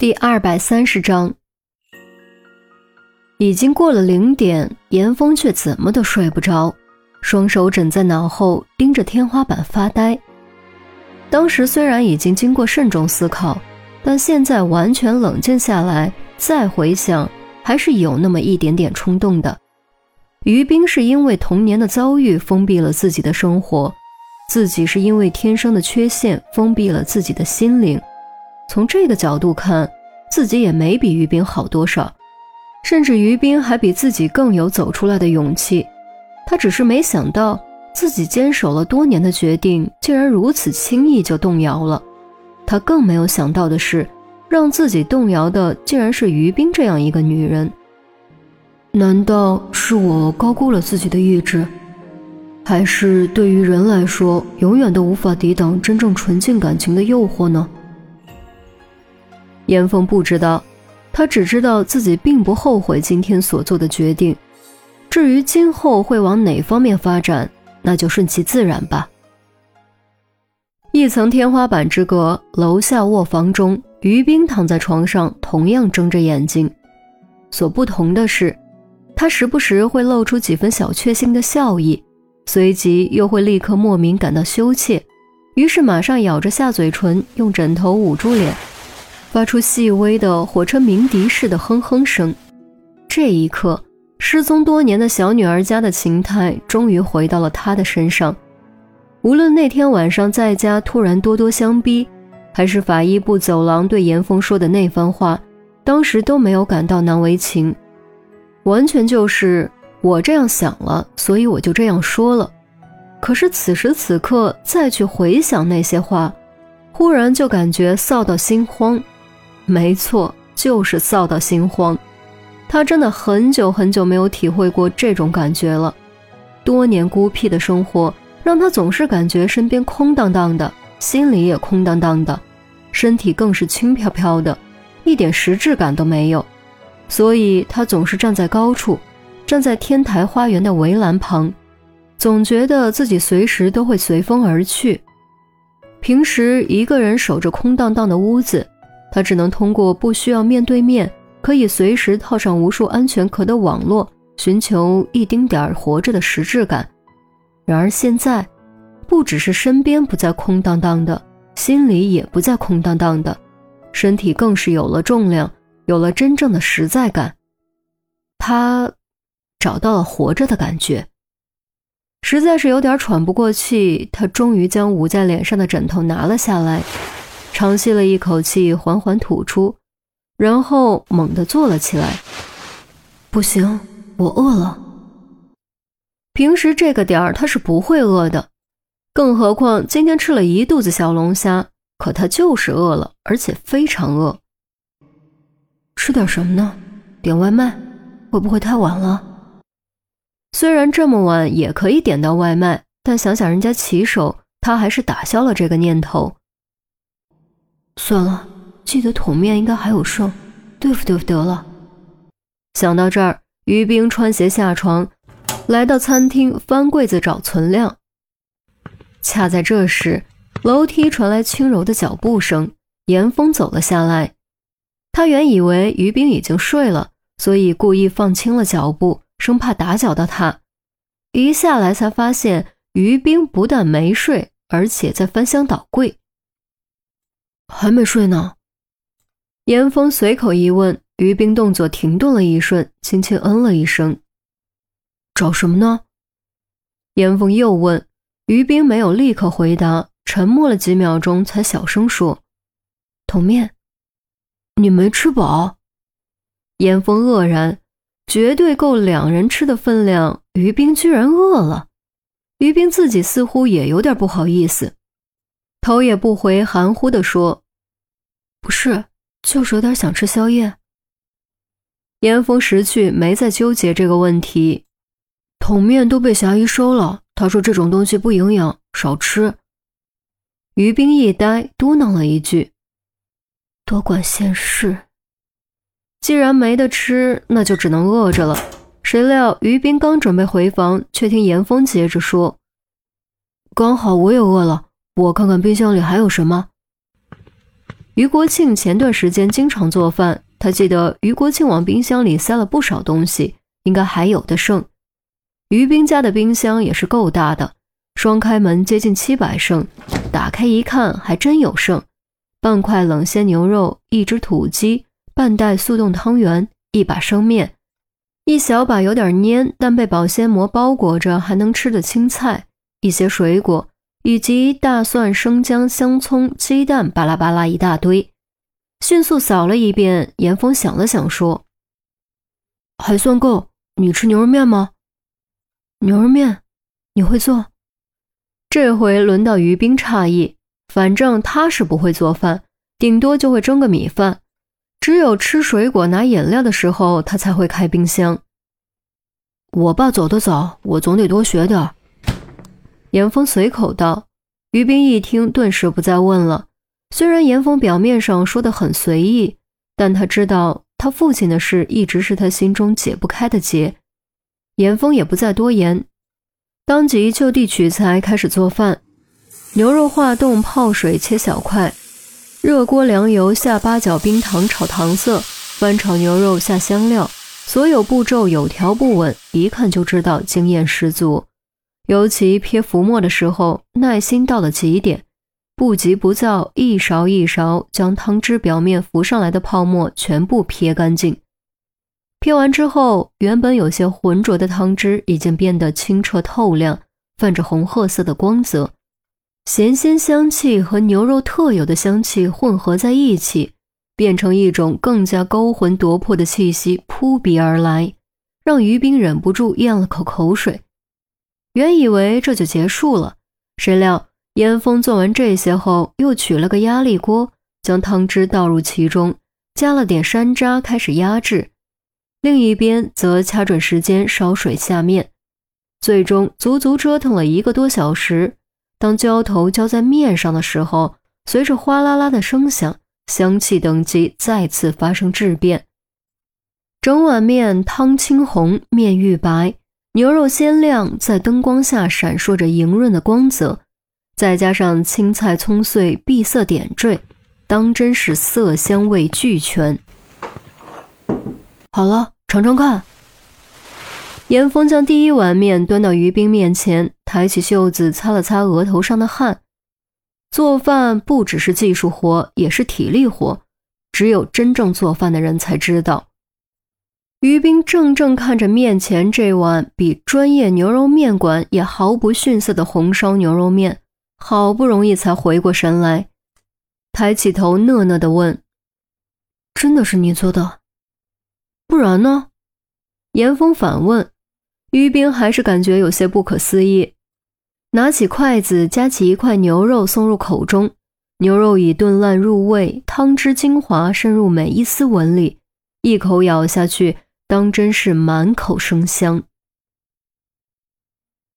第230章，已经过了0点，严峰却怎么都睡不着，双手枕在脑后盯着天花板发呆。当时虽然已经经过慎重思考，但现在完全冷静下来再回想，还是有那么一点点冲动的。于冰是因为童年的遭遇封闭了自己的生活，自己是因为天生的缺陷封闭了自己的心灵。从这个角度看，自己也没比于冰好多少，甚至于冰还比自己更有走出来的勇气。他只是没想到，自己坚守了多年的决定竟然如此轻易就动摇了。他更没有想到的是，让自己动摇的竟然是于冰这样一个女人。难道是我高估了自己的意志？还是对于人来说，永远都无法抵挡真正纯净感情的诱惑呢？严峰不知道，他只知道自己并不后悔今天所做的决定，至于今后会往哪方面发展，那就顺其自然吧。一层天花板之隔，楼下卧房中，于冰躺在床上，同样睁着眼睛。所不同的是，他时不时会露出几分小确幸的笑意，随即又会立刻莫名感到羞怯，于是马上咬着下嘴唇，用枕头捂住脸，发出细微的火车鸣笛似的哼哼声。这一刻，失踪多年的小女儿家的情态终于回到了她的身上。无论那天晚上在家突然多多相逼，还是法医部走廊对严峰说的那番话，当时都没有感到难为情，完全就是我这样想了，所以我就这样说了。可是此时此刻再去回想那些话，忽然就感觉臊到心慌。没错，就是臊到心慌。他真的很久很久没有体会过这种感觉了。多年孤僻的生活，让他总是感觉身边空荡荡的，心里也空荡荡的，身体更是轻飘飘的，一点实质感都没有。所以他总是站在高处，站在天台花园的围栏旁，总觉得自己随时都会随风而去。平时一个人守着空荡荡的屋子，他只能通过不需要面对面，可以随时套上无数安全壳的网络，寻求一丁点活着的实质感。然而现在，不只是身边不再空荡荡的，心里也不再空荡荡的，身体更是有了重量，有了真正的实在感。他找到了活着的感觉。实在是有点喘不过气，他终于将捂在脸上的枕头拿了下来，长吸了一口气，缓缓吐出，然后猛地坐了起来。不行，我饿了。平时这个点儿他是不会饿的，更何况今天吃了一肚子小龙虾，可他就是饿了，而且非常饿。吃点什么呢？点外卖？会不会太晚了？虽然这么晚也可以点到外卖，但想想人家骑手，他还是打消了这个念头。算了，记得桶面应该还有剩，对付对付得了。想到这儿，于冰穿鞋下床，来到餐厅翻柜子找存量。恰在这时，楼梯传来轻柔的脚步声，严峰走了下来。他原以为于冰已经睡了，所以故意放轻了脚步，生怕打搅到他。一下来才发现，于冰不但没睡，而且在翻箱倒柜。还没睡呢？严峰随口一问，于冰动作停顿了一瞬，轻轻嗯了一声。找什么呢？严峰又问，于冰没有立刻回答，沉默了几秒钟才小声说：桶面。你没吃饱？严峰愕然，绝对够两人吃的分量，于冰居然饿了。于冰自己似乎也有点不好意思，头也不回含糊地说：不是，就是有点想吃宵夜。严峰识趣，没再纠结这个问题。桶面都被霞姨收了，他说这种东西不营养，少吃。于冰一呆，嘟囔了一句：多管闲事。既然没得吃，那就只能饿着了。谁料于冰刚准备回房，却听严峰接着说：刚好我也饿了，我看看冰箱里还有什么。于国庆前段时间经常做饭，他记得于国庆往冰箱里塞了不少东西，应该还有的剩。于冰家的冰箱也是够大的，双开门接近700升，打开一看还真有剩，半块冷鲜牛肉，一只土鸡，半袋速冻汤圆，一把生面，一小把有点蔫但被保鲜膜包裹着还能吃的青菜，一些水果，以及大蒜、生姜、香葱、鸡蛋，巴拉巴拉一大堆。迅速扫了一遍，严峰想了想说，还算够，你吃牛肉面吗？牛肉面你会做？这回轮到于冰诧异，反正他是不会做饭，顶多就会蒸个米饭，只有吃水果拿饮料的时候他才会开冰箱。我爸走得早，我总得多学点。严峰随口道。于冰一听顿时不再问了，虽然严峰表面上说得很随意，但他知道他父亲的事一直是他心中解不开的结。严峰也不再多言，当即就地取材开始做饭。牛肉化冻泡水切小块，热锅凉油下八角冰糖炒糖色，翻炒牛肉下香料，所有步骤有条不紊，一看就知道经验十足。尤其撇浮沫的时候，耐心到了极点，不急不躁，一勺一勺将汤汁表面浮上来的泡沫全部撇干净。撇完之后，原本有些浑浊的汤汁已经变得清澈透亮，泛着红褐色的光泽，咸鲜香气和牛肉特有的香气混合在一起，变成一种更加勾魂夺魄的气息扑鼻而来，让于冰忍不住咽了口口水。原以为这就结束了，谁料严峰做完这些后，又取了个压力锅，将汤汁倒入其中，加了点山楂开始压制，另一边则掐准时间烧水下面，最终足足折腾了1个多小时。当浇头浇在面上的时候，随着哗啦啦的声响，香气等级再次发生质变，整碗面汤青红，面玉白，牛肉鲜亮，在灯光下闪烁着莹润的光泽，再加上青菜葱碎闭色点缀，当真是色香味俱全。好了，尝尝看。严峰将第一碗面端到于冰面前，抬起袖子擦了擦额头上的汗。做饭不只是技术活，也是体力活，只有真正做饭的人才知道。于冰怔怔看着面前这碗比专业牛肉面馆也毫不逊色的红烧牛肉面，好不容易才回过神来，抬起头讷讷地问，真的是你做的？不然呢？严峰反问。于冰还是感觉有些不可思议，拿起筷子夹起一块牛肉送入口中，牛肉已炖烂入味，汤汁精华渗入每一丝纹理，一口咬下去，当真是满口生香。